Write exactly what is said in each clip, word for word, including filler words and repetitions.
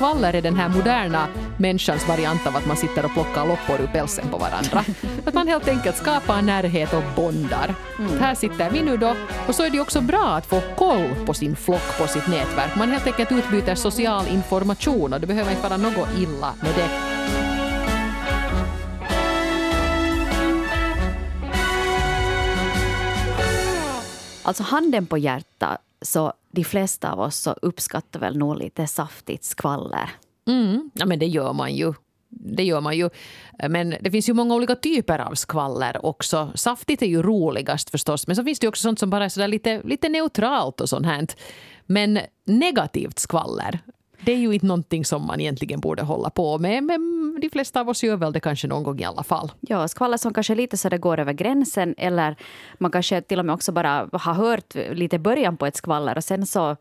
skvaller är den här moderna människans variant av att man sitter och plockar loppor ur pälsen på varandra. Att man helt enkelt skapar närhet och bondar. Mm. Här sitter vi nu då, och så är det också bra att få koll på sin flock, på sitt nätverk. Man helt enkelt utbyter social information, och det behöver inte vara något illa med det. Alltså handen på hjärta, så de flesta av oss så uppskattar väl nog lite saftigt skvaller. Mm, ja men det gör man ju. Det gör man ju. Men det finns ju många olika typer av skvaller också. Saftigt är ju roligast förstås, men så finns det ju också sånt som bara är sådär lite, lite neutralt och sånt här. Men negativt skvaller, det är ju inte någonting som man egentligen borde hålla på med. Men de flesta av oss gör väl det kanske någon gång i alla fall. Ja, skvaller som kanske lite så det går över gränsen. Eller man kanske till och med också bara har hört lite början på ett skvaller. Och sen så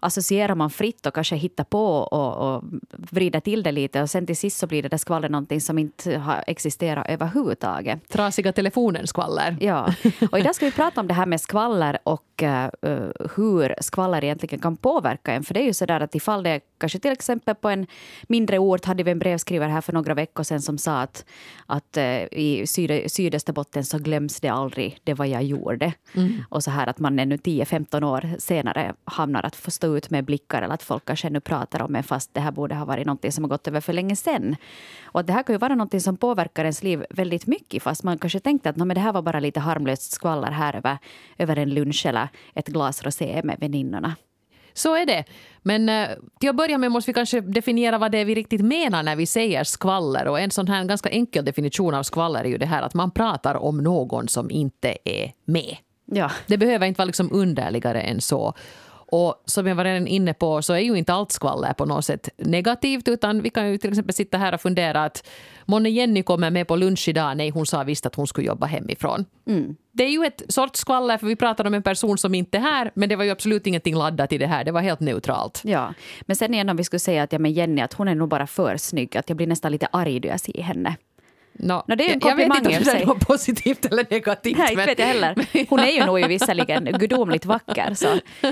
associerar man fritt och kanske hittar på och, och vrider till det lite. Och sen till sist så blir det där skvaller någonting som inte har existerat överhuvudtaget. Trasiga telefonen skvaller. Ja, och idag ska vi prata om det här med skvaller och uh, hur skvaller egentligen kan påverka en. För det är ju så där att ifall det kanske till exempel på en mindre ort, hade vi en brevskrivare här för några veckor sedan som sa att, att i syd, Sydösterbotten så glöms det aldrig, det var jag gjorde. Mm. Och så här att man ännu tio femton år senare hamnar att få stå ut med blickar eller att folk kanske ännu pratar om en fast det här borde ha varit någonting som har gått över för länge sedan. Och det här kan ju vara någonting som påverkar ens liv väldigt mycket fast man kanske tänkte att men det här var bara lite harmlöst skvaller här över, över en lunch eller ett glas rosé med väninnorna. Så är det. Men till att börja med måste vi kanske definiera vad det är vi riktigt menar när vi säger skvaller. Och en sån här ganska enkel definition av skvaller är ju det här att man pratar om någon som inte är med. Ja. Det behöver inte vara liksom underligare än så. Och som jag var redan inne på så är ju inte allt skvaller på något sätt negativt, utan vi kan ju till exempel sitta här och fundera att Mona Jenny kommer med på lunch idag. Nej, hon sa visst att hon skulle jobba hemifrån. Mm. Det är ju ett sorts skvaller för vi pratar om en person som inte är här, men det var ju absolut ingenting laddat i det här. Det var helt neutralt. Ja, men sen igen om vi skulle säga att ja, men Jenny att hon är nog bara för snygg, att jag blir nästan lite arg då jag ser henne. No, no, det är en jag vet inte om det är positivt eller negativt. Nej, men, vet jag heller. Hon är ju nog ju visserligen gudomligt vacker. Så,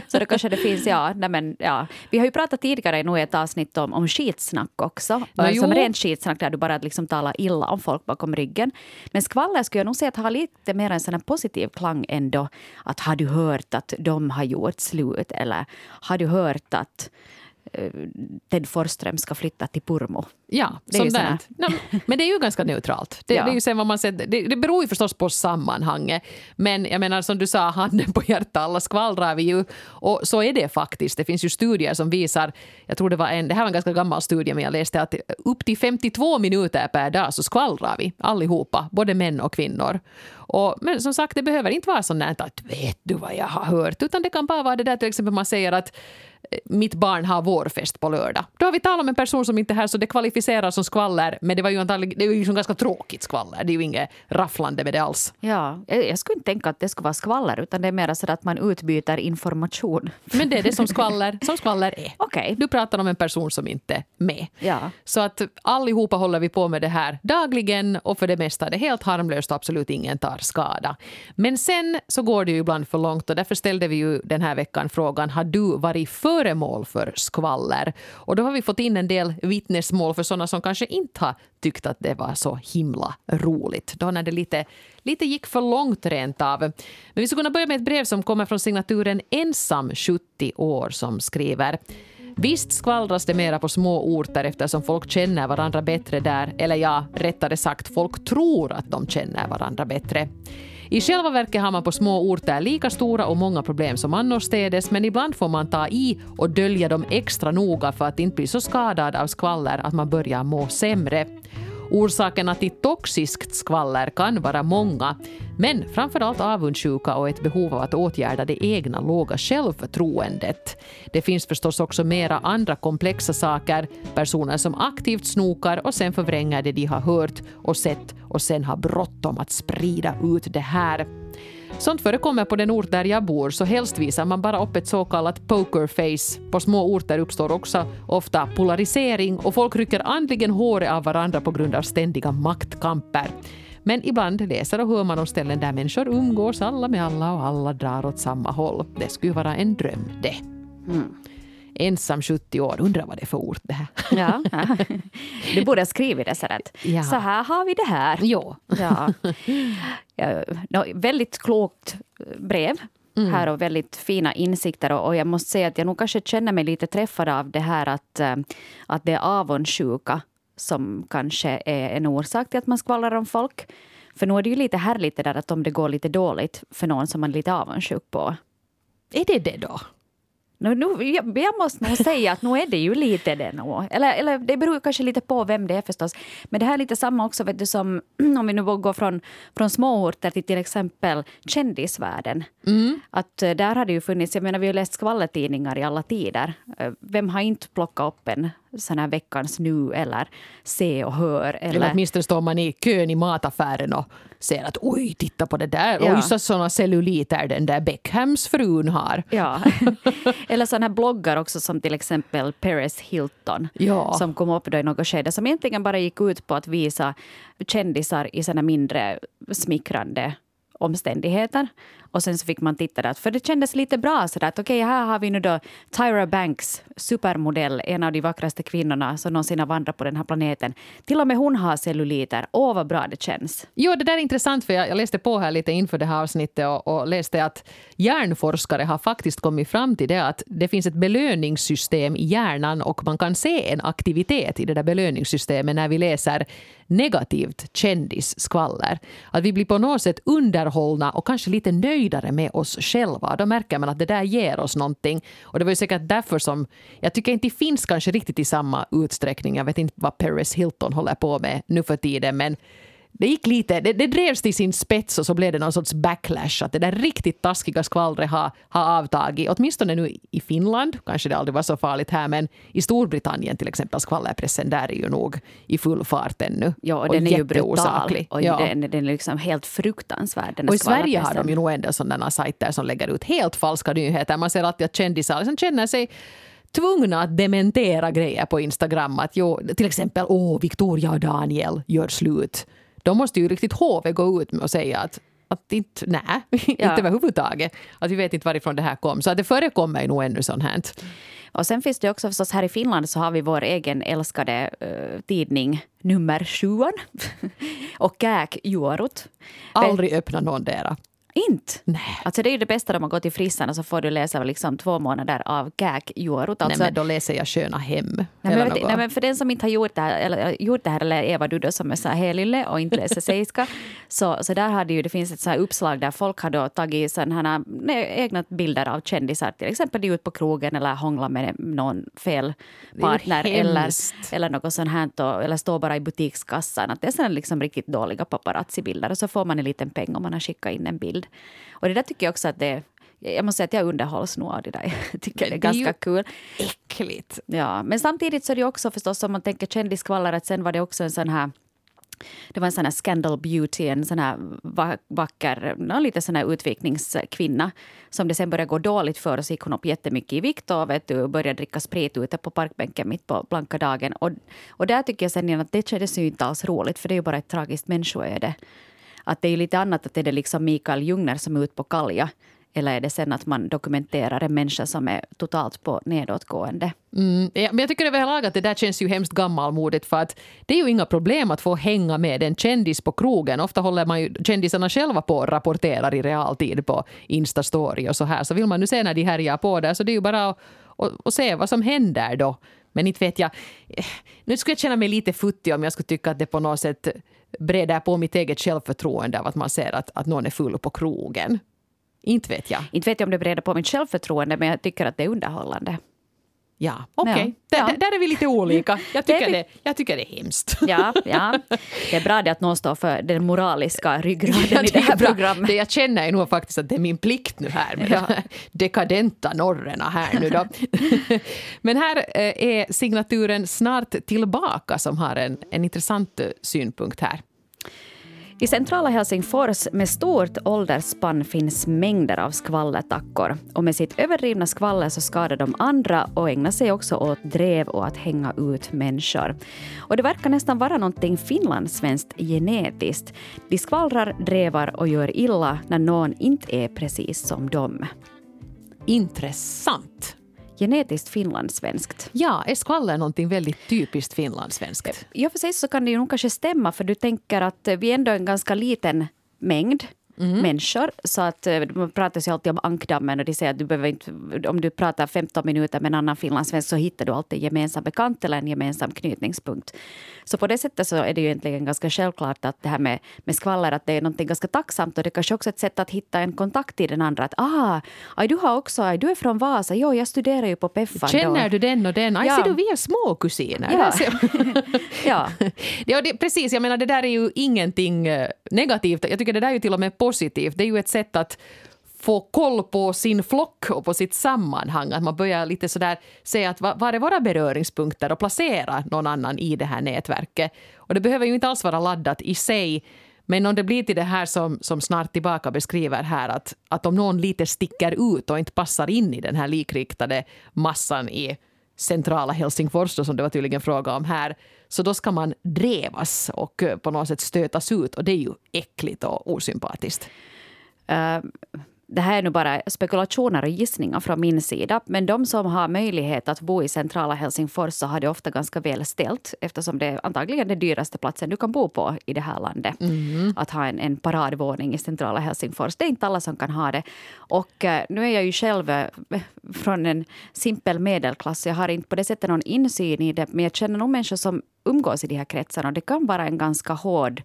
så det kanske det finns, ja, nej men, ja. Vi har ju pratat tidigare i nog ett avsnitt om, om skitsnack också. No, som jo. Rent skitsnack där du bara liksom talar illa om folk bakom ryggen. Men skvaller skulle jag nog säga att ha lite mer en sån här positiv klang ändå. Att har du hört att de har gjort slut? Eller har du hört att Ted Forström ska flytta till Purmo. Ja, det är ju såna... no, men det är ju ganska neutralt. Det, ja. Det, är ju sen vad man säger, det, det beror ju förstås på sammanhanget. Men jag menar som du sa, handen på hjärtat, alla skvallrar vi ju. Och så är det faktiskt. Det finns ju studier som visar, jag tror det var en, det här var en ganska gammal studie men jag läste att upp till femtiotvå minuter per dag så skvallrar vi allihopa, både män och kvinnor. Och, men som sagt, det behöver inte vara sådant att vet du vad jag har hört, utan det kan bara vara det där till exempel man säger att mitt barn har vårfest på lördag. Då har vi talat om en person som inte är här så det kvalificeras som skvaller, men det var ju antagligen det är ju som ganska tråkigt skvaller. Det är ju inget rafflande med det alls. Ja, jag skulle inte tänka att det skulle vara skvaller utan det är mer så att man utbyter information. Men det är det som skvaller, som skvaller är. Okej. Du pratar om en person som inte är med. Ja. Så att allihopa håller vi på med det här dagligen och för det mesta är det helt harmlöst, absolut ingen tar skada. Men sen så går det ju ibland för långt och därför ställde vi ju den här veckan frågan, har du varit föremål för skvaller? Och då har vi fått in en del vittnesmål för sådana som kanske inte har tyckt att det var så himla roligt. Då när det lite, lite gick för långt rent av. Men vi ska kunna börja med ett brev som kommer från signaturen Ensam sjuttio år som skriver: visst skvallras det mera på små orter eftersom folk känner varandra bättre där. Eller ja, rättare sagt, folk tror att de känner varandra bättre. I själva verket har man på små orter lika stora och många problem som annorstädes, men ibland får man ta i och dölja dem extra noga för att inte bli så skadad av skvaller att man börjar må sämre. Orsakerna till toxiskt skvaller kan vara många, men framförallt avundsjuka och ett behov av att åtgärda det egna låga självförtroendet. Det finns förstås också mera andra komplexa saker, personer som aktivt snokar och sen förvränger det de har hört och sett och sen har bråttom att sprida ut det här. Sånt förekommer på den ort där jag bor, så helst visar man bara upp ett så kallat pokerface. På små orter uppstår också ofta polarisering och folk rycker andligen håret av varandra på grund av ständiga maktkamper. Men ibland läser och hör man om ställen där människor umgås alla med alla och alla drar åt samma håll. Det skulle vara en dröm det. Mm. ensam sjuttio år. Undrar vad det är för ord det här. Ja, ja. Du borde ha skrivit det så att ja. Så här har vi det här. Jo. Ja. Ja, väldigt klokt brev. Mm. Här och väldigt fina insikter och, och jag måste säga att jag nog kanske känner mig lite träffad av det här att, att det är avundsjuka som kanske är en orsak till att man skvallrar om folk. För nu är det ju lite härligt det där att om det går lite dåligt för någon som man är lite avundsjuk på. Är det det då? Nu, nu, jag, jag måste nog säga att nu är det ju lite det nog. Eller, eller det beror kanske lite på vem det är förstås. Men det här är lite samma också vet du, som om vi nu går från, från småorter till till exempel kändisvärlden. Mm. Att där har det ju funnits, jag menar vi har läst skvallertidningar i alla tider. Vem har inte plockat upp en sån här Veckans Nu eller Se och Hör? Eller, eller åtminstone står man i kön i mataffären och ser att oj, titta på det där. Ja. Oj, så sådana celluliter den där Beckhams frun har. Ja, eller sådana här bloggar också som till exempel Paris Hilton ja. Som kom upp då i något skede som egentligen bara gick ut på att visa kändisar i sådana mindre smickrande omständigheter. Och sen så fick man titta där. För det kändes lite bra sådär att okej, okay, här har vi nu då Tyra Banks, supermodell, en av de vackraste kvinnorna som någonsin har vandrat på den här planeten. Till och med hon har celluliter. Åh, vad bra det känns. Jo, det där är intressant för jag, jag läste på här lite inför det här avsnittet och, och läste att hjärnforskare har faktiskt kommit fram till det att det finns ett belöningssystem i hjärnan och man kan se en aktivitet i det där belöningssystemet när vi läser negativt kändisskvaller. Att vi blir på något sätt underhållna och kanske lite nöjda med oss själva. Då märker man att det där ger oss någonting. Och det var ju säkert därför som jag tycker inte det finns kanske riktigt i samma utsträckning. Jag vet inte vad Paris Hilton håller på med nu för tiden, men det gick lite, det, det drevs till sin spets och så blev det någon sorts backlash att det där riktigt taskiga skvallret har, har avtagit. Åtminstone nu i Finland, kanske det aldrig var så farligt här, men i Storbritannien till exempel skvallerpressen där är ju nog i full fart ännu. Ja, och, och den är ju brutal. Och ja. den, den är liksom helt fruktansvärd. Och i Sverige har de ju nog ändå sådana sajter som lägger ut helt falska nyheter. Man ser alltid att kändisar liksom känner sig tvungna att dementera grejer på Instagram. Att jo, till exempel, åh, Victoria och Daniel gör slut. De måste ju riktigt H V gå ut med och säga att, att inte, nej, inte ja. överhuvudtaget. Att vi vet inte varifrån det här kom. Så att det förekommer ju nog ännu sånt här. Och sen finns det också förstås här i Finland så har vi vår egen älskade uh, tidning nummer sjuan. Och Kääkjuorut. Aldrig öppna någon dera. Inte. Nej. Alltså det är ju det bästa när man går till frissan och så får du läsa liksom två månader av Kääkjuorut. Alltså, nej men då läser jag Sköna hem. Nej men, nej men för den som inte har gjort det här eller, gjort det här, eller Eva Dudo som är så här helille och inte läser seiska så, så där har det ju, det finns ett så här uppslag där folk har då tagit sådana egna bilder av kändisar. Till exempel de är ute på krogen eller hånglar med någon fel partner eller, eller något sånt här då, eller står bara i butikskassan. Att det är sådana liksom riktigt dåliga paparazzi-bilder och så får man en liten peng om man har skickat in en bild. Och det där tycker jag också att det, jag måste säga att jag underhålls nog av det där. Jag tycker det är, det är ganska kul. Äckligt. Ja, men samtidigt så är det också förstås om man tänker kändiskvallar att sen var det också en sån här, det var en sån här scandal beauty, en sån här vacker, no, lite sån här utvikningskvinna som det sen började gå dåligt för och så gick hon upp jättemycket i vikt och vet du, började dricka sprit ute på parkbänken mitt på blanka dagen. Och, och där tycker jag sen att det kändes ju inte alls roligt för det är ju bara ett tragiskt människoöde. Att det är lite annat att det är det liksom Mikael Ljungner som är ute på kalja. Eller är det sen att man dokumenterar en människa som är totalt på nedåtgående? Mm, ja, men jag tycker överlag att det där känns ju hemskt gammalmodigt för att det är ju inga problem att få hänga med en kändis på krogen. Ofta håller man ju kändisarna själva på och rapporterar i realtid på Instastory och så här. Så vill man nu se när de härjar på där så det är ju bara att, att, att se vad som händer då. Men inte vet jag, nu skulle jag känna mig lite futtig om jag skulle tycka att det på något sätt bredar på mitt eget självförtroende av att man ser att, att någon är full på krogen. Inte vet jag. Inte vet jag om det bredar på mitt självförtroende, men jag tycker att det är underhållande. Ja, okej. Okay. Ja. Där, där är vi lite olika. Jag tycker det, jag tycker det är hemskt. Ja, ja. Det är bra det att någon står för den moraliska ryggraden ja, det i det här programmet. Det jag känner är nog faktiskt att det är min plikt nu här med ja. de här dekadenta norrena här nu då. Men här är signaturen Snart tillbaka som har en, en intressant synpunkt här. I centrala Helsingfors med stort åldersspann finns mängder av skvallertackor. Och med sitt överdrivna skvaller så skadar de andra och ägnar sig också åt drev och att hänga ut människor. Och det verkar nästan vara någonting finlandssvenskt genetiskt. De skvallrar, drevar och gör illa när någon inte är precis som dem. Intressant! genetiskt finlandssvenskt. Ja, är skvaller någonting väldigt typiskt finlandssvenskt? I och för sig så kan det ju nog kanske stämma, för du tänker att vi ändå är en ganska liten mängd mm. människor, så att man pratar sig alltid om ankdammen och de säger att du behöver inte, om du pratar femton minuter med en annan finlandssvensk så hittar du alltid en gemensam bekant eller en gemensam knytningspunkt. Så på det sättet så är det ju egentligen ganska självklart att det här med, med skvaller, att det är någonting ganska tacksamt, och det kanske också är ett sätt att hitta en kontakt i den andra, att ah, aj, du har också, aj, du är från Vasa, jo jag studerar ju på Peffan. Känner då. Du den och den? Aj, ja. Ser du, vi är små kusiner. Ja, ja. ja det, precis, jag menar det där är ju ingenting negativt, jag tycker det där är ju till och med positivt, det är ju ett sätt att få koll på sin flock och på sitt sammanhang, att man börjar lite sådär säga att var är våra beröringspunkter och placera någon annan i det här nätverket. Och det behöver ju inte alls vara laddat i sig, men om det blir till det här som, som snart tillbaka beskriver här, att, att om någon lite sticker ut och inte passar in i den här likriktade massan i centrala Helsingfors då, som det var tydligen fråga om här, så då ska man drevas och på något sätt stötas ut, och det är ju äckligt och osympatiskt. Uh... Det här är nu bara spekulationer och gissningar från min sida, men de som har möjlighet att bo i centrala Helsingfors så har det ofta ganska väl ställt, eftersom det är antagligen den dyraste platsen du kan bo på i det här landet. Mm. Att ha en, en paradvåning i centrala Helsingfors, det är inte alla som kan ha det. Och eh, nu är jag ju själv eh, från en simpel medelklass, jag har inte på det sättet någon insyn i det, men jag känner nog människor som umgås i de här kretsarna, och det kan vara en ganska hård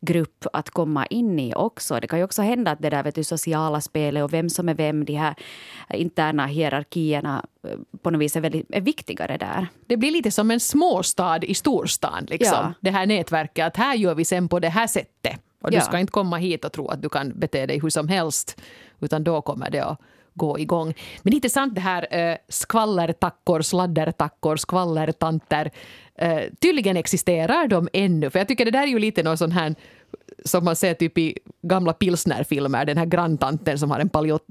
grupp att komma in i också. Det kan ju också hända att det där, vet du, sociala spelet och vem som är vem, de här interna hierarkierna på något vis är, väldigt, är viktigare där. Det blir lite som en småstad i storstan liksom. Ja. Det här nätverket, att här gör vi sen på det här sättet. Och du ja. ska inte komma hit och tro att du kan bete dig hur som helst, utan då kommer det att gå igång. Men intressant det här eh, skvallertackor, sladdertackor, skvallertanter. Eh, tydligen existerar de ännu. För jag tycker det där är ju lite någon sån här som man ser typ i gamla pilsnerfilmer. Den här granntanten som har en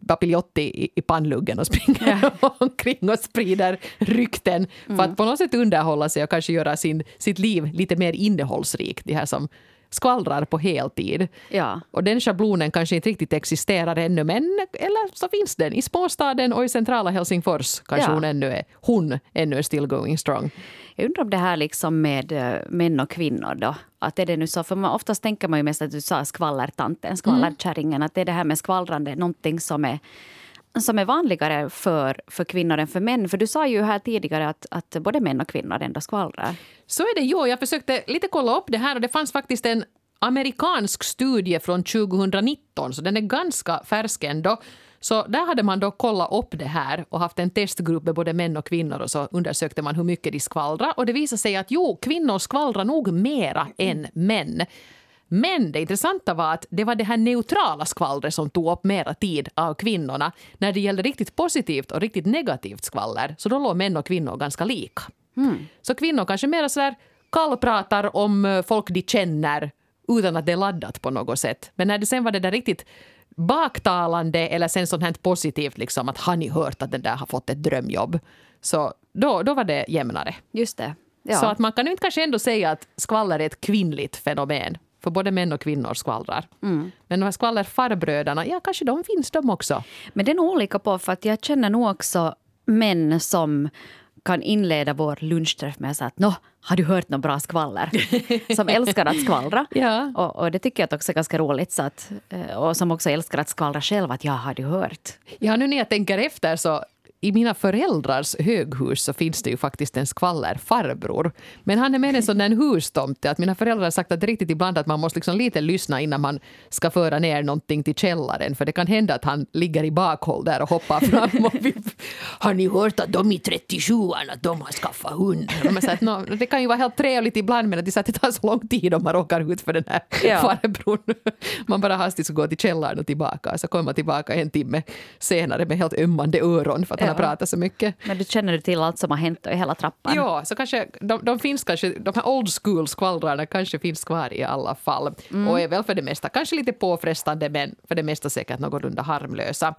papiljotti i, i pannluggen och springer ja. omkring och sprider rykten. Mm. För att på något sätt underhålla sig och kanske göra sin, sitt liv lite mer innehållsrikt. Det här som skvallrar på heltid. Ja. Och den schablonen kanske inte riktigt existerar ännu, men eller så finns den i småstaden och i centrala Helsingfors. Kanske ja. hon ännu är, hon ännu är still going strong. Jag undrar om det här liksom med män och kvinnor då. Att är det nu så, för man, oftast tänker man ju mest att du sa skvallertanten, skvallerkärringen, mm. att det är det här med skvallrande någonting som är som är vanligare för, för kvinnor än för män. För du sa ju här tidigare att, att både män och kvinnor ändå skvallrar. Så är det, jo. Jag försökte lite kolla upp det här, och det fanns faktiskt en amerikansk studie från tjugonitton, så den är ganska färsk ändå. Så där hade man då kollat upp det här och haft en testgrupp med både män och kvinnor, och så undersökte man hur mycket de skvallrar. Och det visade sig att jo, kvinnor skvallrar nog mera än män. Men det intressanta var att det var det här neutrala skvallret som tog upp mera tid av kvinnorna. När det gällde riktigt positivt och riktigt negativt skvaller, så då låg män och kvinnor ganska lika. Mm. Så kvinnor kanske mera så där kallpratar om folk de känner utan att det är laddat på något sätt. Men när det sen var det där riktigt baktalande eller sen sånt här positivt, liksom att har ni hört att den där har fått ett drömjobb, så då, då var det jämnare. Just det. Ja. Så att man kan ju inte kanske ändå säga att skvaller är ett kvinnligt fenomen. För både män och kvinnor skvallrar. Mm. Men de här skvallerfarbröderna, ja kanske de finns de också. Men det är nog olika på, för att jag känner nog också män som kan inleda vår lunchträff med så att nå, har du hört någon bra skvaller? Som älskar att skvallra. Ja. Och, och det tycker jag också är ganska roligt. Så att, och som också älskar att skvallra själv, att ja, har du hört? Ja, nu när jag tänker efter så i mina föräldrars höghus så finns det ju faktiskt en skvallerfarbror. Men han är med en sån där hustomte, att mina föräldrar har sagt att riktigt ibland att man måste liksom lite lyssna innan man ska föra ner någonting till källaren. För det kan hända att han ligger i bakhåll där och hoppar fram. Och vi, har ni hört att de i trettiosjuan att de har skaffat hund? No, det kan ju vara helt trevligt ibland, men det, att det tar så lång tid om man råkar ut för den här ja. farbror. Man bara hastigt ska gå till källaren och tillbaka. Så kommer man tillbaka en timme senare med helt ömmande öron för att ja. prata så mycket. Men du känner till allt som har hänt i hela trappan. Ja, så kanske de, de finns kanske, de här old school skvallrarna kanske finns kvar i alla fall. Mm. Och är väl för det mesta kanske lite påfrestande, men för det mesta säkert någorlunda harmlösa.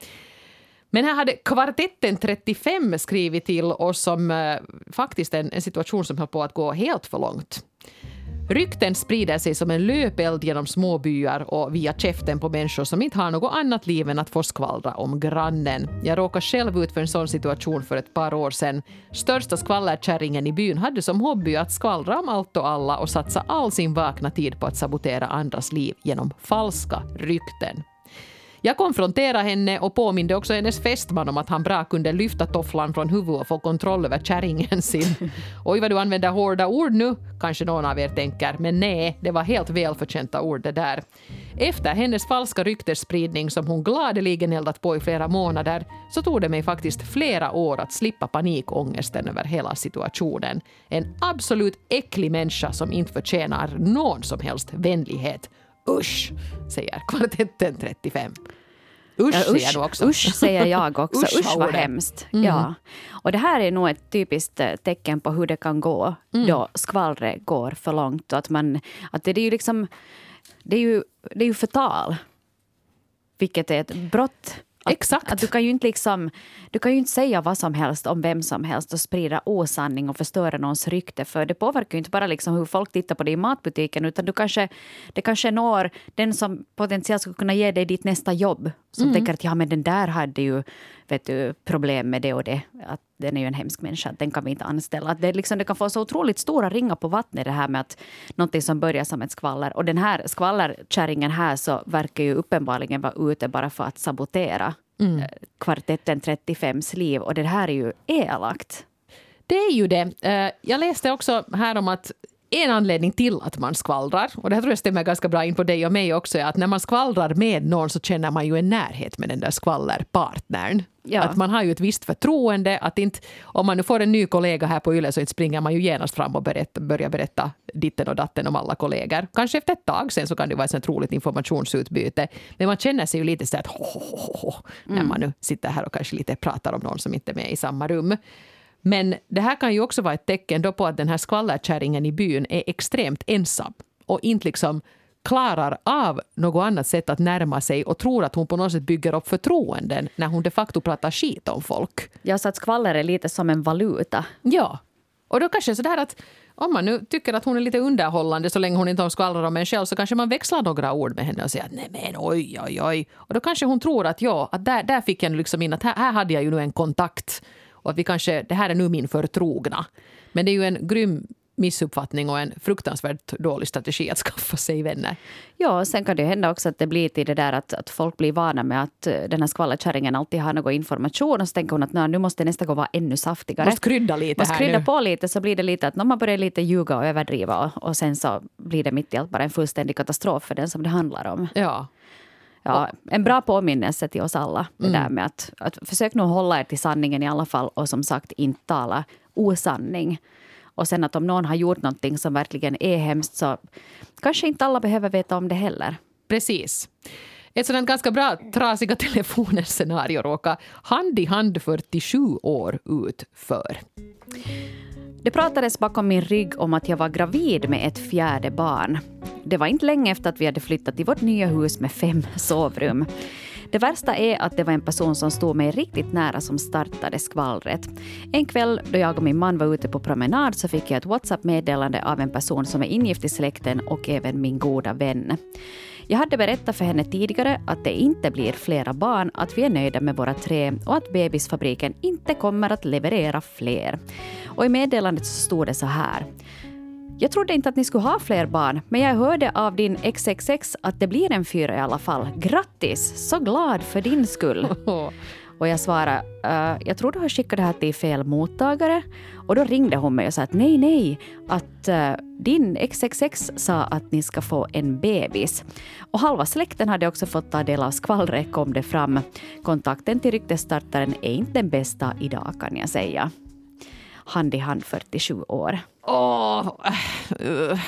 Men här hade kvartetten trettiofem skrivit till oss som eh, faktiskt en, en situation som höll på att gå helt för långt. Rykten sprider sig som en löpeld genom småbyar och via käften på människor som inte har något annat liv än att få skvallra om grannen. Jag råkade själv ut för en sån situation för ett par år sedan. Största skvallerkärringen i byn hade som hobby att skvallra om allt och alla och satsa all sin vakna tid på att sabotera andras liv genom falska rykten. Jag konfronterade henne och påminde också hennes fästman om att han bra kunde lyfta tofflan från huvudet och få kontroll över kärringen sin. Oj vad du använder hårda ord nu, kanske någon av er tänker, men nej, det var helt välförtjänta ord det där. Efter hennes falska ryktesspridning som hon gladeligen eldat på i flera månader så tog det mig faktiskt flera år att slippa panikångesten över hela situationen. En absolut äcklig människa som inte förtjänar någon som helst vänlighet. Usch, säger kvartetten trettiofem. Usch, ja, usch säger jag också. Usch säger jag också. Usch, usch vad hemskt. Mm. Ja. Och det här är nog ett typiskt tecken på hur det kan gå mm. då skvallret går för långt. Att man, att det, det är ju liksom, det är ju, det är ju förtal. Vilket är ett brott. Att, Exakt. Att du kan ju inte liksom, du kan ju inte säga vad som helst om vem som helst och sprida osanning och förstöra någons rykte, för det påverkar ju inte bara liksom hur folk tittar på dig i matbutiken, utan du kanske, det kanske når den som potentiellt skulle kunna ge dig ditt nästa jobb, som mm. tänker att ja men den där hade ju, vet du, problem med det och det, att den är ju en hemsk människa, den kan vi inte anställa. Att det, liksom, det kan få så otroligt stora ringar på vattnet det här med att någonting som börjar som ett skvaller. Och den här skvallerkärringen här så verkar ju uppenbarligen vara ute bara för att sabotera mm. kvartetten trettiofems liv. Och det här är ju elakt. Det är ju det. Jag läste också här om att en anledning till att man skvallrar, och det här tror jag stämmer ganska bra in på dig och mig också, är att när man skvallrar med någon så känner man ju en närhet med den där skvallerpartnern. Ja. Att man har ju ett visst förtroende, att inte, om man nu får en ny kollega här på Yle så inte springer man ju genast fram och berätt, börjar berätta ditten och datten om alla kollegor. Kanske efter ett tag sen så kan det vara ett roligt informationsutbyte, men man känner sig ju lite så att ho, ho, ho, ho, när man nu sitter här och kanske lite pratar om någon som inte är med i samma rum. Men det här kan ju också vara ett tecken då på att den här skvallerkärringen i byn är extremt ensam och inte liksom klarar av något annat sätt att närma sig och tror att hon på något sätt bygger upp förtroenden när hon de facto pratar skit om folk. Ja, så att skvaller är lite som en valuta. Ja, och då kanske så där att om man nu tycker att hon är lite underhållande så länge hon inte skvallrar om en själv så kanske man växlar några ord med henne och säger att nej men oj, oj, oj. Och då kanske hon tror att ja, att där, där fick jag liksom in att här, här hade jag ju nu en kontakt. Och att vi kanske, det här är nu min förtrogna. Men det är ju en grym missuppfattning och en fruktansvärt dålig strategi att skaffa sig vänner. Ja, och sen kan det hända också att det blir till det där att, att folk blir vana med att den här skvallerkärringen alltid har någon information och så tänker hon att nu måste nästa gång vara ännu saftigare. Måste krydda lite måste här krydda nu. på lite så blir det lite att när man börjar lite ljuga och överdriva och, och sen så blir det mitt i allt bara en fullständig katastrof för den som det handlar om. Ja. Ja, en bra påminnelse till oss alla. Det mm. där med att, att försök nog hålla er till sanningen i alla fall. Och som sagt, inte tala osanning. Och sen att om någon har gjort någonting som verkligen är hemskt så kanske inte alla behöver veta om det heller. Precis. Ett sådant ganska bra trasiga telefoner-scenario råkar hand i hand fyrtiosju år ut för. Det pratades bakom min rygg om att jag var gravid med ett fjärde barn. Det var inte länge efter att vi hade flyttat till vårt nya hus med fem sovrum. Det värsta är att det var en person som stod mig riktigt nära som startade skvallret. En kväll då jag och min man var ute på promenad så fick jag ett WhatsApp-meddelande av en person som är ingift i släkten och även min goda vän. Jag hade berättat för henne tidigare att det inte blir flera barn, att vi är nöjda med våra tre och att bebisfabriken inte kommer att leverera fler. Och i meddelandet så stod det så här. Jag trodde inte att ni skulle ha fler barn, men jag hörde av din X X X att det blir en fyra i alla fall. Grattis! Så glad för din skull! Och jag svarade, uh, jag tror du har skickat det här till fel mottagare. Och då ringde hon mig och sa att nej, nej, att uh, din X X X sa att ni ska få en bebis. Och halva släkten hade också fått ta del av skvallret, kom det fram. Kontakten till ryktesstartaren är inte den bästa idag kan jag säga. Hand i hand fyrtiosju år. Åh, oh, uh,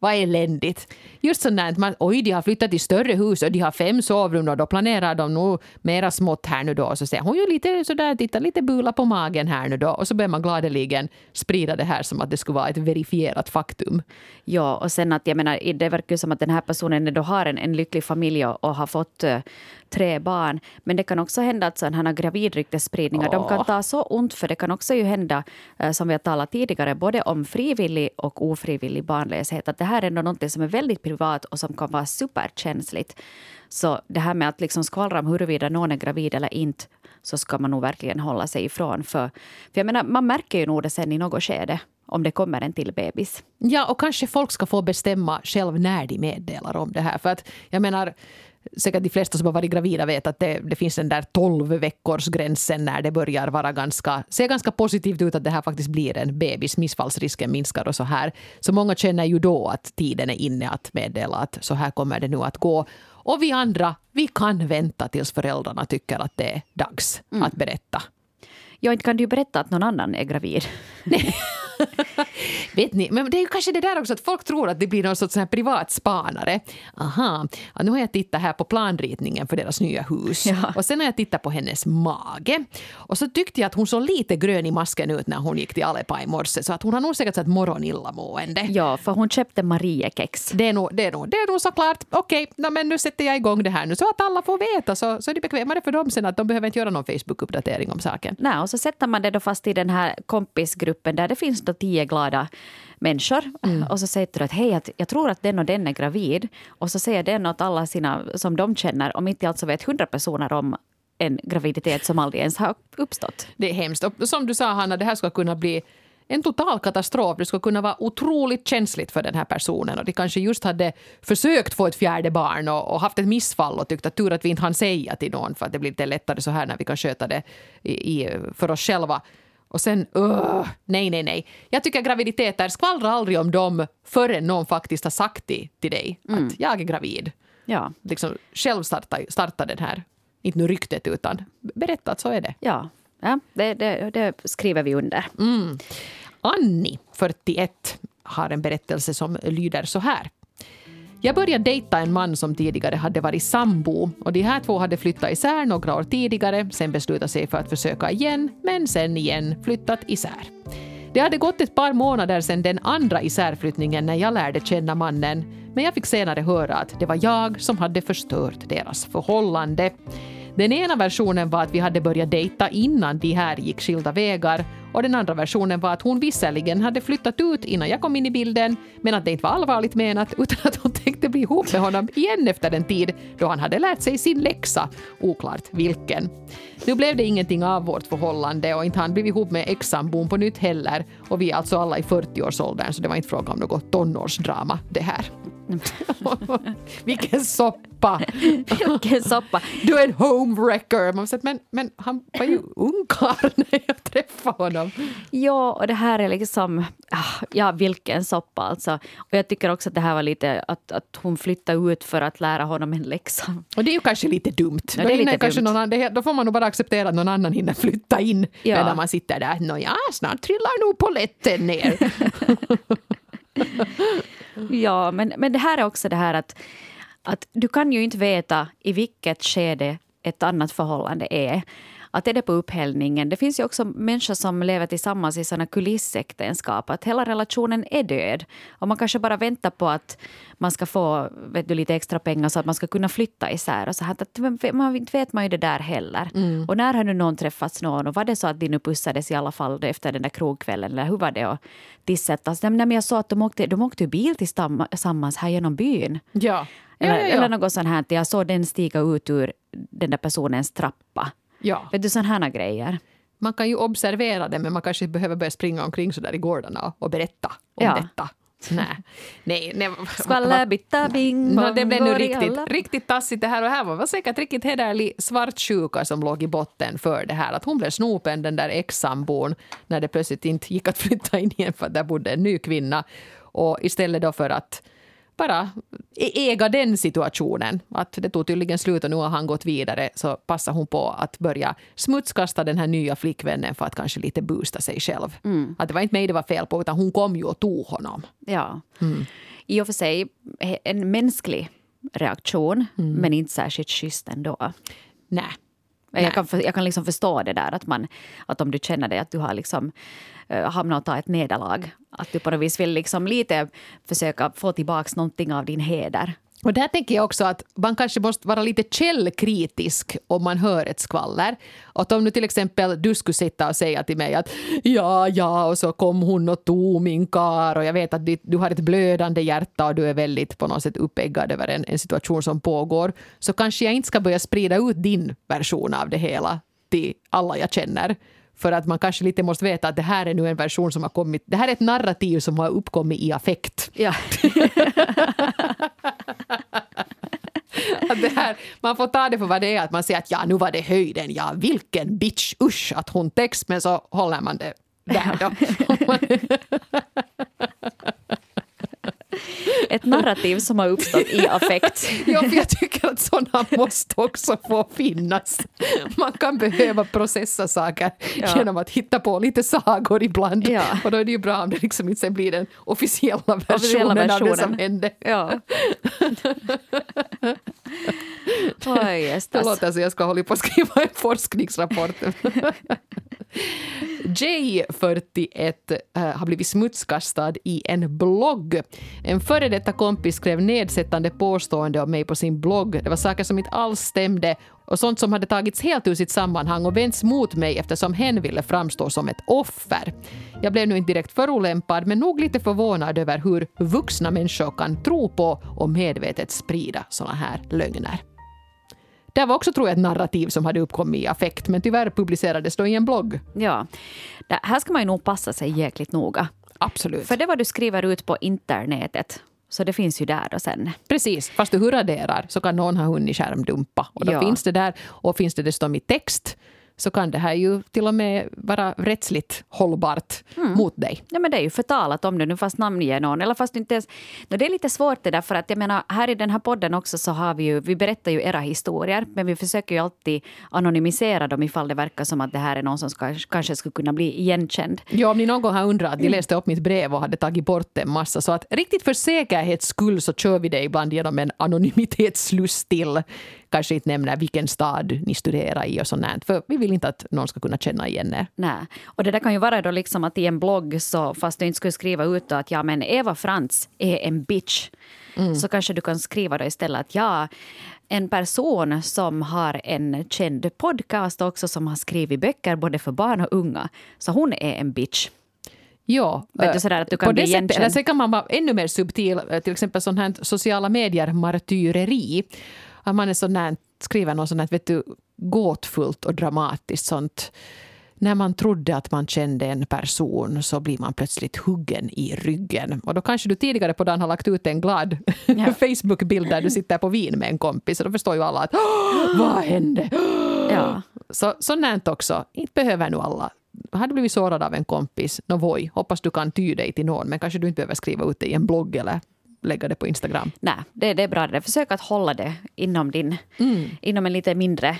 Vad eländigt. Just sådär att man, oj, de har flyttat till större hus och de har fem sovrum och då planerar de nog mera smått här nu då. Så säger hon ju lite sådär, titta lite bula på magen här nu då. Och så börjar man gladeligen sprida det här som att det skulle vara ett verifierat faktum. Ja, och sen att jag menar, det verkar som att den här personen då har en, en lycklig familj och har fått uh, tre barn. Men det kan också hända att sådana gravidryktesspridningar, oh. de kan ta så ont, för det kan också ju hända, uh, som vi har talat tidigare, både om frivillig och ofrivillig barnlöshet. Att det här är ändå något som är väldigt privat och som kan vara superkänsligt. Så det här med att liksom skvallra om huruvida någon är gravid eller inte, så ska man nog verkligen hålla sig ifrån. För, för jag menar, man märker ju nog det sen i något skede om det kommer en till bebis. Ja, och kanske folk ska få bestämma själv när de meddelar om det här. För att jag menar, säkert de flesta som har varit gravida vet att det, det finns den där tolv veckors gränsen när det börjar vara ganska, ser ganska positivt ut att det här faktiskt blir en bebis, missfallsrisken minskar och så här. Så många känner ju då att tiden är inne att meddela att så här kommer det nu att gå. Och vi andra, vi kan vänta tills föräldrarna tycker att det är dags mm. att berätta. Ja, inte kan du berätta att någon annan är gravid. Vet ni, men det är ju kanske det där också att folk tror att det blir någon sorts sån här privatspanare. Aha, ja, nu har jag tittat här på planritningen för deras nya hus. Ja. Och sen har jag tittat på hennes mage. Och så tyckte jag att hon såg lite grön i masken ut när hon gick till Aleppo i morse. Så att hon har nog säkert sett morgonillamående. Ja, för hon köpte Mariekex. Det är nog, det är nog, det är nog såklart. Okej, no, men nu sätter jag igång det här nu så att alla får veta. Så, så är det bekvämare för dem sen att de behöver inte göra någon Facebook-uppdatering om saken. Nej, och så sätter man det då fast i den här kompisgruppen där det finns då tio glada människor mm. och så säger du att hej, jag tror att den och den är gravid, och så säger den åt alla sina som de känner, om inte alltså vet hundra personer om en graviditet som aldrig ens har uppstått. Det är hemskt, och som du sa Hanna, det här ska kunna bli en total katastrof. Det skulle kunna vara otroligt känsligt för den här personen. Och de kanske just hade försökt få ett fjärde barn och, och haft ett missfall och tyckt att tur att vi inte hann säga till någon, för att det blir lite lättare så här när vi kan sköta det i, i, för oss själva. Och sen, uh, nej, nej, nej. Jag tycker graviditeter, skvallrar aldrig om dem förrän någon faktiskt har sagt till dig mm. att jag är gravid. Ja. Liksom själv starta, starta den här, inte nu ryktet utan berättat, så är det. Ja, ja det, det, det skriver vi under. Mm. Annie, fyrtioett, har en berättelse som lyder så här. Jag började dejta en man som tidigare hade varit sambo, och de här två hade flyttat isär några år tidigare, sen beslutade sig för att försöka igen, men sen igen flyttat isär. Det hade gått ett par månader sedan den andra isärflyttningen när jag lärde känna mannen, men jag fick senare höra att det var jag som hade förstört deras förhållande. Den ena versionen var att vi hade börjat dejta innan de här gick skilda vägar, och den andra versionen var att hon visserligen hade flyttat ut innan jag kom in i bilden, men att det inte var allvarligt menat utan att hon tänkte bli ihop med honom igen efter den tid då han hade lärt sig sin läxa, oklart vilken. Nu blev det ingenting av vårt förhållande, och inte han blev ihop med ex-sambon på nytt heller, och vi är alltså alla i fyrtioårsåldern, så det var inte fråga om något tonårsdrama det här. Vilken soppa. Vilken soppa. Du är en homewrecker. Man säger, men, men han var ju ungkarl när jag träffade honom. Ja, och det här är liksom, ja, vilken soppa alltså. Och jag tycker också att det här var lite att, att hon flyttade ut för att lära honom en läxa. Och det är ju kanske lite dumt. Ja, det är lite kanske dumt. Någon, det, då får man nog bara acceptera att någon annan hinner flytta in. Ja. Medan man sitter där, nå ja, snart trillar nog poletten ner. Ja, men, men det här är också det här att, att du kan ju inte veta i vilket skede ett annat förhållande är. Att är det på upphällningen? Det finns ju också människor som lever tillsammans i sådana kulissäktenskap. Att hela relationen är död. Och man kanske bara väntar på att man ska få, vet du, lite extra pengar så att man ska kunna flytta isär. Och så här, att man inte vet man ju det där heller. Mm. Och när har nu någon träffats någon? Och var det så att de nu pussades i alla fall efter den där krogkvällen? Eller hur var det att tillsättas? Nej, men jag sa att de åkte, de åkte bil tillsammans här genom byn. Ja. Eller, ja, ja, ja. Eller något sånt här. Jag såg den stiga ut ur den där personens trappa. Ja. Vet du, sådana här grejer. Man kan ju observera det, men man kanske behöver börja springa omkring så där i gårdarna och berätta om ja. detta. Nej. Nej, nej. Skvalla, bytta, bing, bong, no, det blev nu riktigt, riktigt tassigt det här, och här var säkert riktigt hederlig svartsjuka som låg i botten för det här. Att hon blev snopen, den där ex-sambon, när det plötsligt inte gick att flytta in igen för att där bodde en ny kvinna. Och istället då för att bara äga den situationen, att det tog tydligen slut och nu har han gått vidare, så passar hon på att börja smutskasta den här nya flickvännen för att kanske lite boosta sig själv. Mm. Att det var inte mig det var fel på, utan hon kom ju och tog honom. Ja. Mm. i och för sig en mänsklig reaktion, mm. men inte särskilt schysst ändå. Nej. Jag Nej. kan, för, jag kan liksom förstå det där att, man, att om du känner dig att du har liksom, uh, hamnat och tagit ett nederlag, att du på något vis vill liksom lite försöka få tillbaka någonting av din heder. Och där tänker jag också att man kanske måste vara lite källkritisk om man hör ett skvaller. Och om nu till exempel du skulle sitta och säga till mig att ja, ja, och så kom hon och tog min kar. Och jag vet att du, du har ett blödande hjärta och du är väldigt på något sätt uppeggad över en, en situation som pågår. Så kanske jag inte ska börja sprida ut din version av det hela till alla jag känner. För att man kanske lite måste veta att det här är nu en version som har kommit. Det här är ett narrativ som har uppkommit i affekt. Ja. Att det här, man får ta det för vad det är. Att man säger att ja, nu var det höjden. Ja, vilken bitch. Usch, att hon text. Men så håller man det där då. Ett narrativ som har uppstått i affekt. Ja, för jag tycker att sådana måste också få finnas. Man kan behöva processa saker ja. genom att hitta på lite sagor ibland. Ja. Och då är det ju bra om det liksom inte blir den officiella versionen, officiella versionen. av det som hände. Ja. Oj, det låter så jag ska hålla på att skriva en forskningsrapport. J fyrtioett äh, har blivit smutskastad i en blogg. En före detta kompis skrev nedsättande påstående om mig på sin blogg. Det var saker som inte alls stämde och sånt som hade tagits helt ur sitt sammanhang och vänts mot mig eftersom hen ville framstå som ett offer. Jag blev nu inte direkt förolämpad men nog lite förvånad över hur vuxna människor kan tro på och medvetet sprida såna här lögner. Det var också, tror jag, ett narrativ som hade uppkommit i affekt, men tyvärr publicerades då i en blogg. Ja, det här ska man ju nog passa sig jäkligt noga. Absolut. För det vad du skriver ut på internetet, så det finns ju där och sen. Precis, fast du hurraderar så kan någon ha hunnit skärmdumpa. Och då ja. finns det där, och finns det dessutom i text, så kan det här ju till och med vara rättsligt hållbart mm. mot dig. Ja, men det är ju förtalat om det nu, fast namnger någon. Eller fast inte ens, no, det är lite svårt det där, för att jag menar, här i den här podden också så har vi ju, vi berättar ju era historier, men vi försöker ju alltid anonymisera dem ifall det verkar som att det här är någon som ska, kanske skulle kunna bli igenkänd. Ja, om ni någon gång har undrat, ni läste upp mitt brev och hade tagit bort en massa, så att riktigt för säkerhets skull så kör vi det ibland genom en anonymitetssluss till. Kanske inte nämna vilken stad ni studerar i och sånt. För vi vill inte att någon ska kunna känna igen det. Nej, och det där kan ju vara då liksom att i en blogg så, fast du inte skulle skriva ut att ja, men Eva Frans är en bitch. Mm. Så kanske du kan skriva då istället att ja, en person som har en känd podcast också som har skrivit böcker både för barn och unga. Så hon är en bitch. Ja, att du kan på det sättet, eller så kan man vara ännu mer subtil. Till exempel sånt här sociala medier-martyreri. Att man är sån där, skriver något sånt där, vet du, gåtfullt och dramatiskt sånt. När man trodde att man kände en person så blir man plötsligt huggen i ryggen. Och då kanske du tidigare på dagen har lagt ut en glad ja. Facebook-bild där du sitter på vin med en kompis. Och då förstår ju alla att, vad hände? Ja. Så, sånt där också. Inte behöver nu alla. Har du blivit sårad av en kompis? No, voi. Hoppas du kan ty dig till någon. Men kanske du inte behöver skriva ut det i en blogg eller lägga det på Instagram. Nej, det, det är bra det. Försök att hålla det inom din mm. inom en lite mindre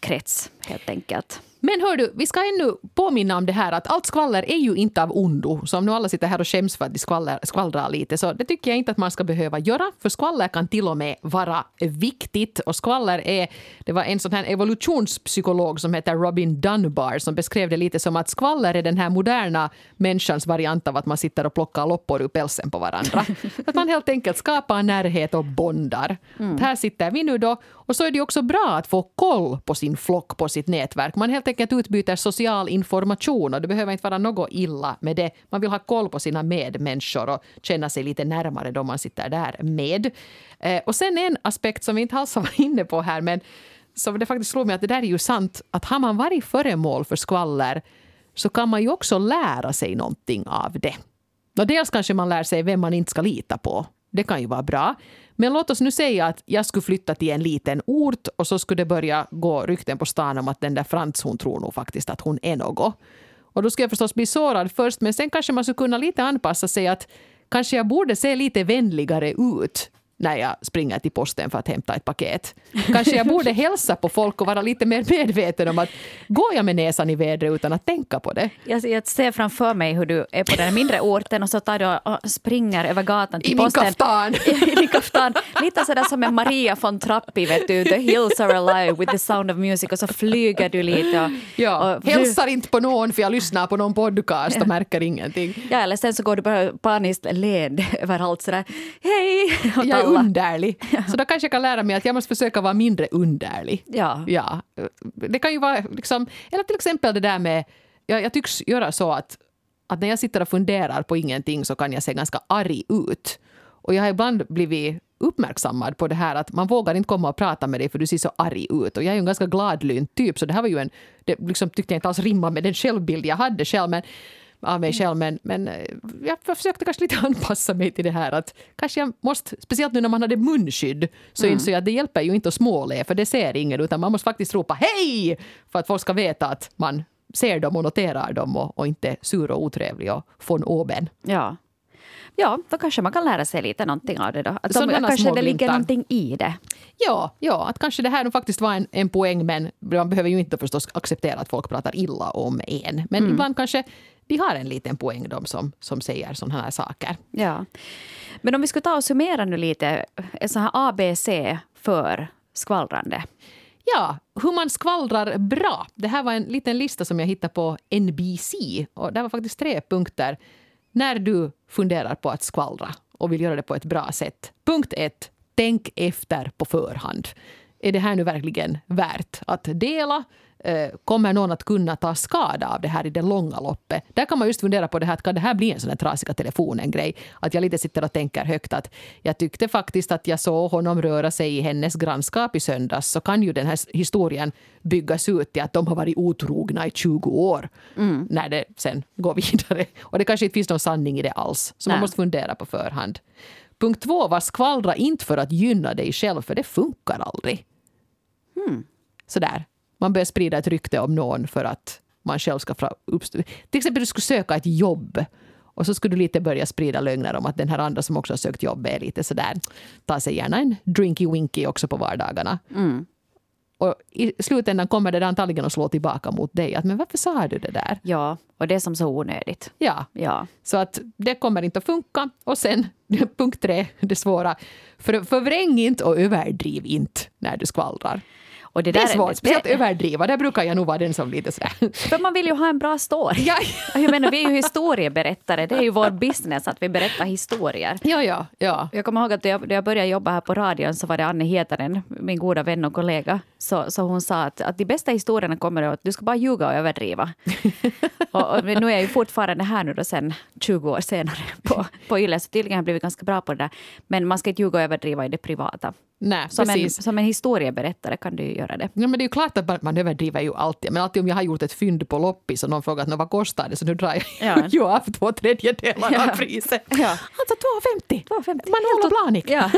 krets helt enkelt. Men hör du, vi ska ännu påminna om det här att allt skvaller är ju inte av ondo. Så om nu alla sitter här och skäms för att de skvaller, skvallrar lite, så det tycker jag inte att man ska behöva göra. För skvaller kan till och med vara viktigt. Och skvaller är, det var en sån här evolutionspsykolog som heter Robin Dunbar som beskrev det lite som att skvaller är den här moderna människans variant av att man sitter och plockar loppor ur pälsen på varandra. Att man helt enkelt skapar närhet och bondar. Mm. Här sitter vi nu då. Och så är det också bra att få koll på sin flock, på sitt nätverk. Man helt enkelt att utbyta social information och det behöver inte vara något illa med det. Man vill ha koll på sina medmänniskor och känna sig lite närmare då man sitter där med. Eh, och sen en aspekt som vi inte alls har varit inne på här, men som det faktiskt slog mig att det där är ju sant, att har man varit föremål för skvaller så kan man ju också lära sig någonting av det. Och dels kanske man lär sig vem man inte ska lita på. Det kan ju vara bra. Men låt oss nu säga att jag skulle flytta till en liten ort och så skulle det börja gå rykten på stan om att den där Frans, hon tror nog faktiskt att hon är något. Och då skulle jag förstås bli sårad först, men sen kanske man skulle kunna lite anpassa sig att kanske jag borde se lite vänligare ut när jag springer till posten för att hämta ett paket. Kanske jag borde hälsa på folk och vara lite mer medveten om att går jag med näsan i vädret utan att tänka på det? Jag, jag ser framför mig hur du är på den mindre orten och så tar du och springer över gatan till I posten. Min kaftan. I min kaftan. Lite sådär som en Maria von Trappi, vet du. The hills are alive with the sound of music. Och så flyger du lite. Och, ja, och hälsar du... inte på någon för jag lyssnar på någon podcast och märker ingenting. Ja, eller sen så går du bara paniskt led överallt sådär. Hej! Jag är underlig. Så då kanske jag kan lära mig att jag måste försöka vara mindre underlig. Ja. Ja. Det kan ju vara liksom, eller till exempel det där med, jag, jag tycks göra så att, att när jag sitter och funderar på ingenting så kan jag se ganska arg ut. Och jag har ibland blivit uppmärksammad på det här att man vågar inte komma och prata med dig för du ser så arg ut. Och jag är ju en ganska gladlynt typ, så det här var ju en, det liksom tyckte jag inte alls rimma med den självbild jag hade själv, men av mig själv, men, men jag försökte kanske lite anpassa mig till det här att kanske jag måste, speciellt nu när man hade munskydd så mm. insåg jag att det hjälper ju inte att småle för det ser ingen, utan man måste faktiskt ropa hej för att folk ska veta att man ser dem och noterar dem och, och inte sur och otrevlig och från oben. Ja. Ja, då kanske man kan lära sig lite någonting av det då. Att de, kanske det ligger någonting i det. Ja, ja, att kanske det här faktiskt var en, en poäng, men man behöver ju inte förstås acceptera att folk pratar illa om en. Men mm. ibland kanske de har en liten poäng de som, som säger sådana här saker. Ja, men om vi skulle ta och summera nu lite, en sån här A B C för skvallrande. Ja, hur man skvallrar bra. Det här var en liten lista som jag hittade på N B C och där var faktiskt tre punkter. När du funderar på att skvallra och vill göra det på ett bra sätt. Punkt ett, tänk efter på förhand. Är det här nu verkligen värt att dela? Kommer någon att kunna ta skada av det här i det långa loppet? Där kan man just fundera på det här, kan det här bli en sån här trasiga telefonen-grej? Att jag lite sitter och tänker högt att jag tyckte faktiskt att jag såg honom röra sig i hennes grannskap i söndags, så kan ju den här historien byggas ut till att de har varit otrogna i tjugo år mm. när det sen går vidare. Och det kanske inte finns någon sanning i det alls, så Nej. Man måste fundera på förhand. Punkt två, var skvallra inte för att gynna dig själv, för det funkar aldrig. Mm. Sådär. Man börjar sprida ett rykte om någon för att man själv ska uppstå. Till exempel du skulle söka ett jobb och så skulle du lite börja sprida lögner om att den här andra som också har sökt jobb är lite sådär. Ta sig gärna en drinky-winky också på vardagarna. Mm. Och i slutändan kommer det antagligen att slå tillbaka mot dig. Att, men varför sa du det där? Ja, och det är som så onödigt. Ja, ja. Så att det kommer inte att funka. Och sen, punkt tre, det svåra. För, förvräng inte och överdriv inte när du skvallrar. Och det, det är svårt, speciellt det, överdriva. Där brukar jag nog vara den som lite sådär. För man vill ju ha en bra story. Ja. Jag menar, vi är ju historieberättare. Det är ju vår business att vi berättar historier. Ja, ja, ja. Jag kommer ihåg att när jag började jobba här på radion så var det Annie Heterin, min goda vän och kollega. Så, så hon sa att, att de bästa historierna kommer att du ska bara ljuga och överdriva. och, och nu är jag ju fortfarande här nu då sen tjugo år senare på, på Yle. Så tydligen har jag blivit ganska bra på det där. Men man ska inte ljuga och överdriva i det privata. Nej, som, en, som en historieberättare kan du ju göra det. Ja, men det är ju klart att man överdriver ju alltid. Men alltid om jag har gjort ett fynd på loppis och någon frågat vad kostar det, så nu drar jag ja. ju av två tredjedelar ja. av priset. Ja. Alltså två femtio. Man håller planik. Ja.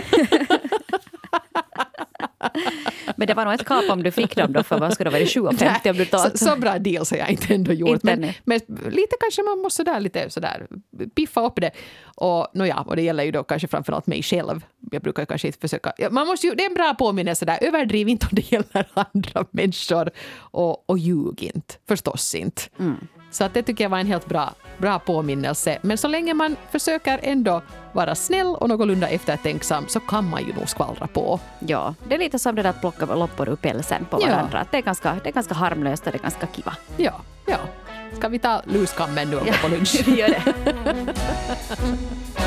Men det var nog ett kap om du fick dem då, för vad skulle det vara, sju femtio om du tar. Så, så bra deal så jag inte ändå gjort. Inte men, men lite kanske man måste där, lite sådär piffa upp det. Och, no ja, och det gäller ju då kanske framförallt mig själv. Jag brukar kanske inte försöka. Man måste ju, det är en bra påminnelse där. Överdriv inte om det gäller andra människor. Och, och ljug inte. Förstås inte. Mm. Så att det tycker jag var en helt bra, bra påminnelse. Men så länge man försöker ändå vara snäll och någorlunda eftertänksam så kan man ju nog skvallra på. Ja, det är lite som det där att plocka loppor ur pälsen på varandra. Ja. Det är ganska, det är ganska harmlöst och det är ganska kiva. Ja, ja. Ska vi ta luskammen nu och gå på lunch? Vi gör det.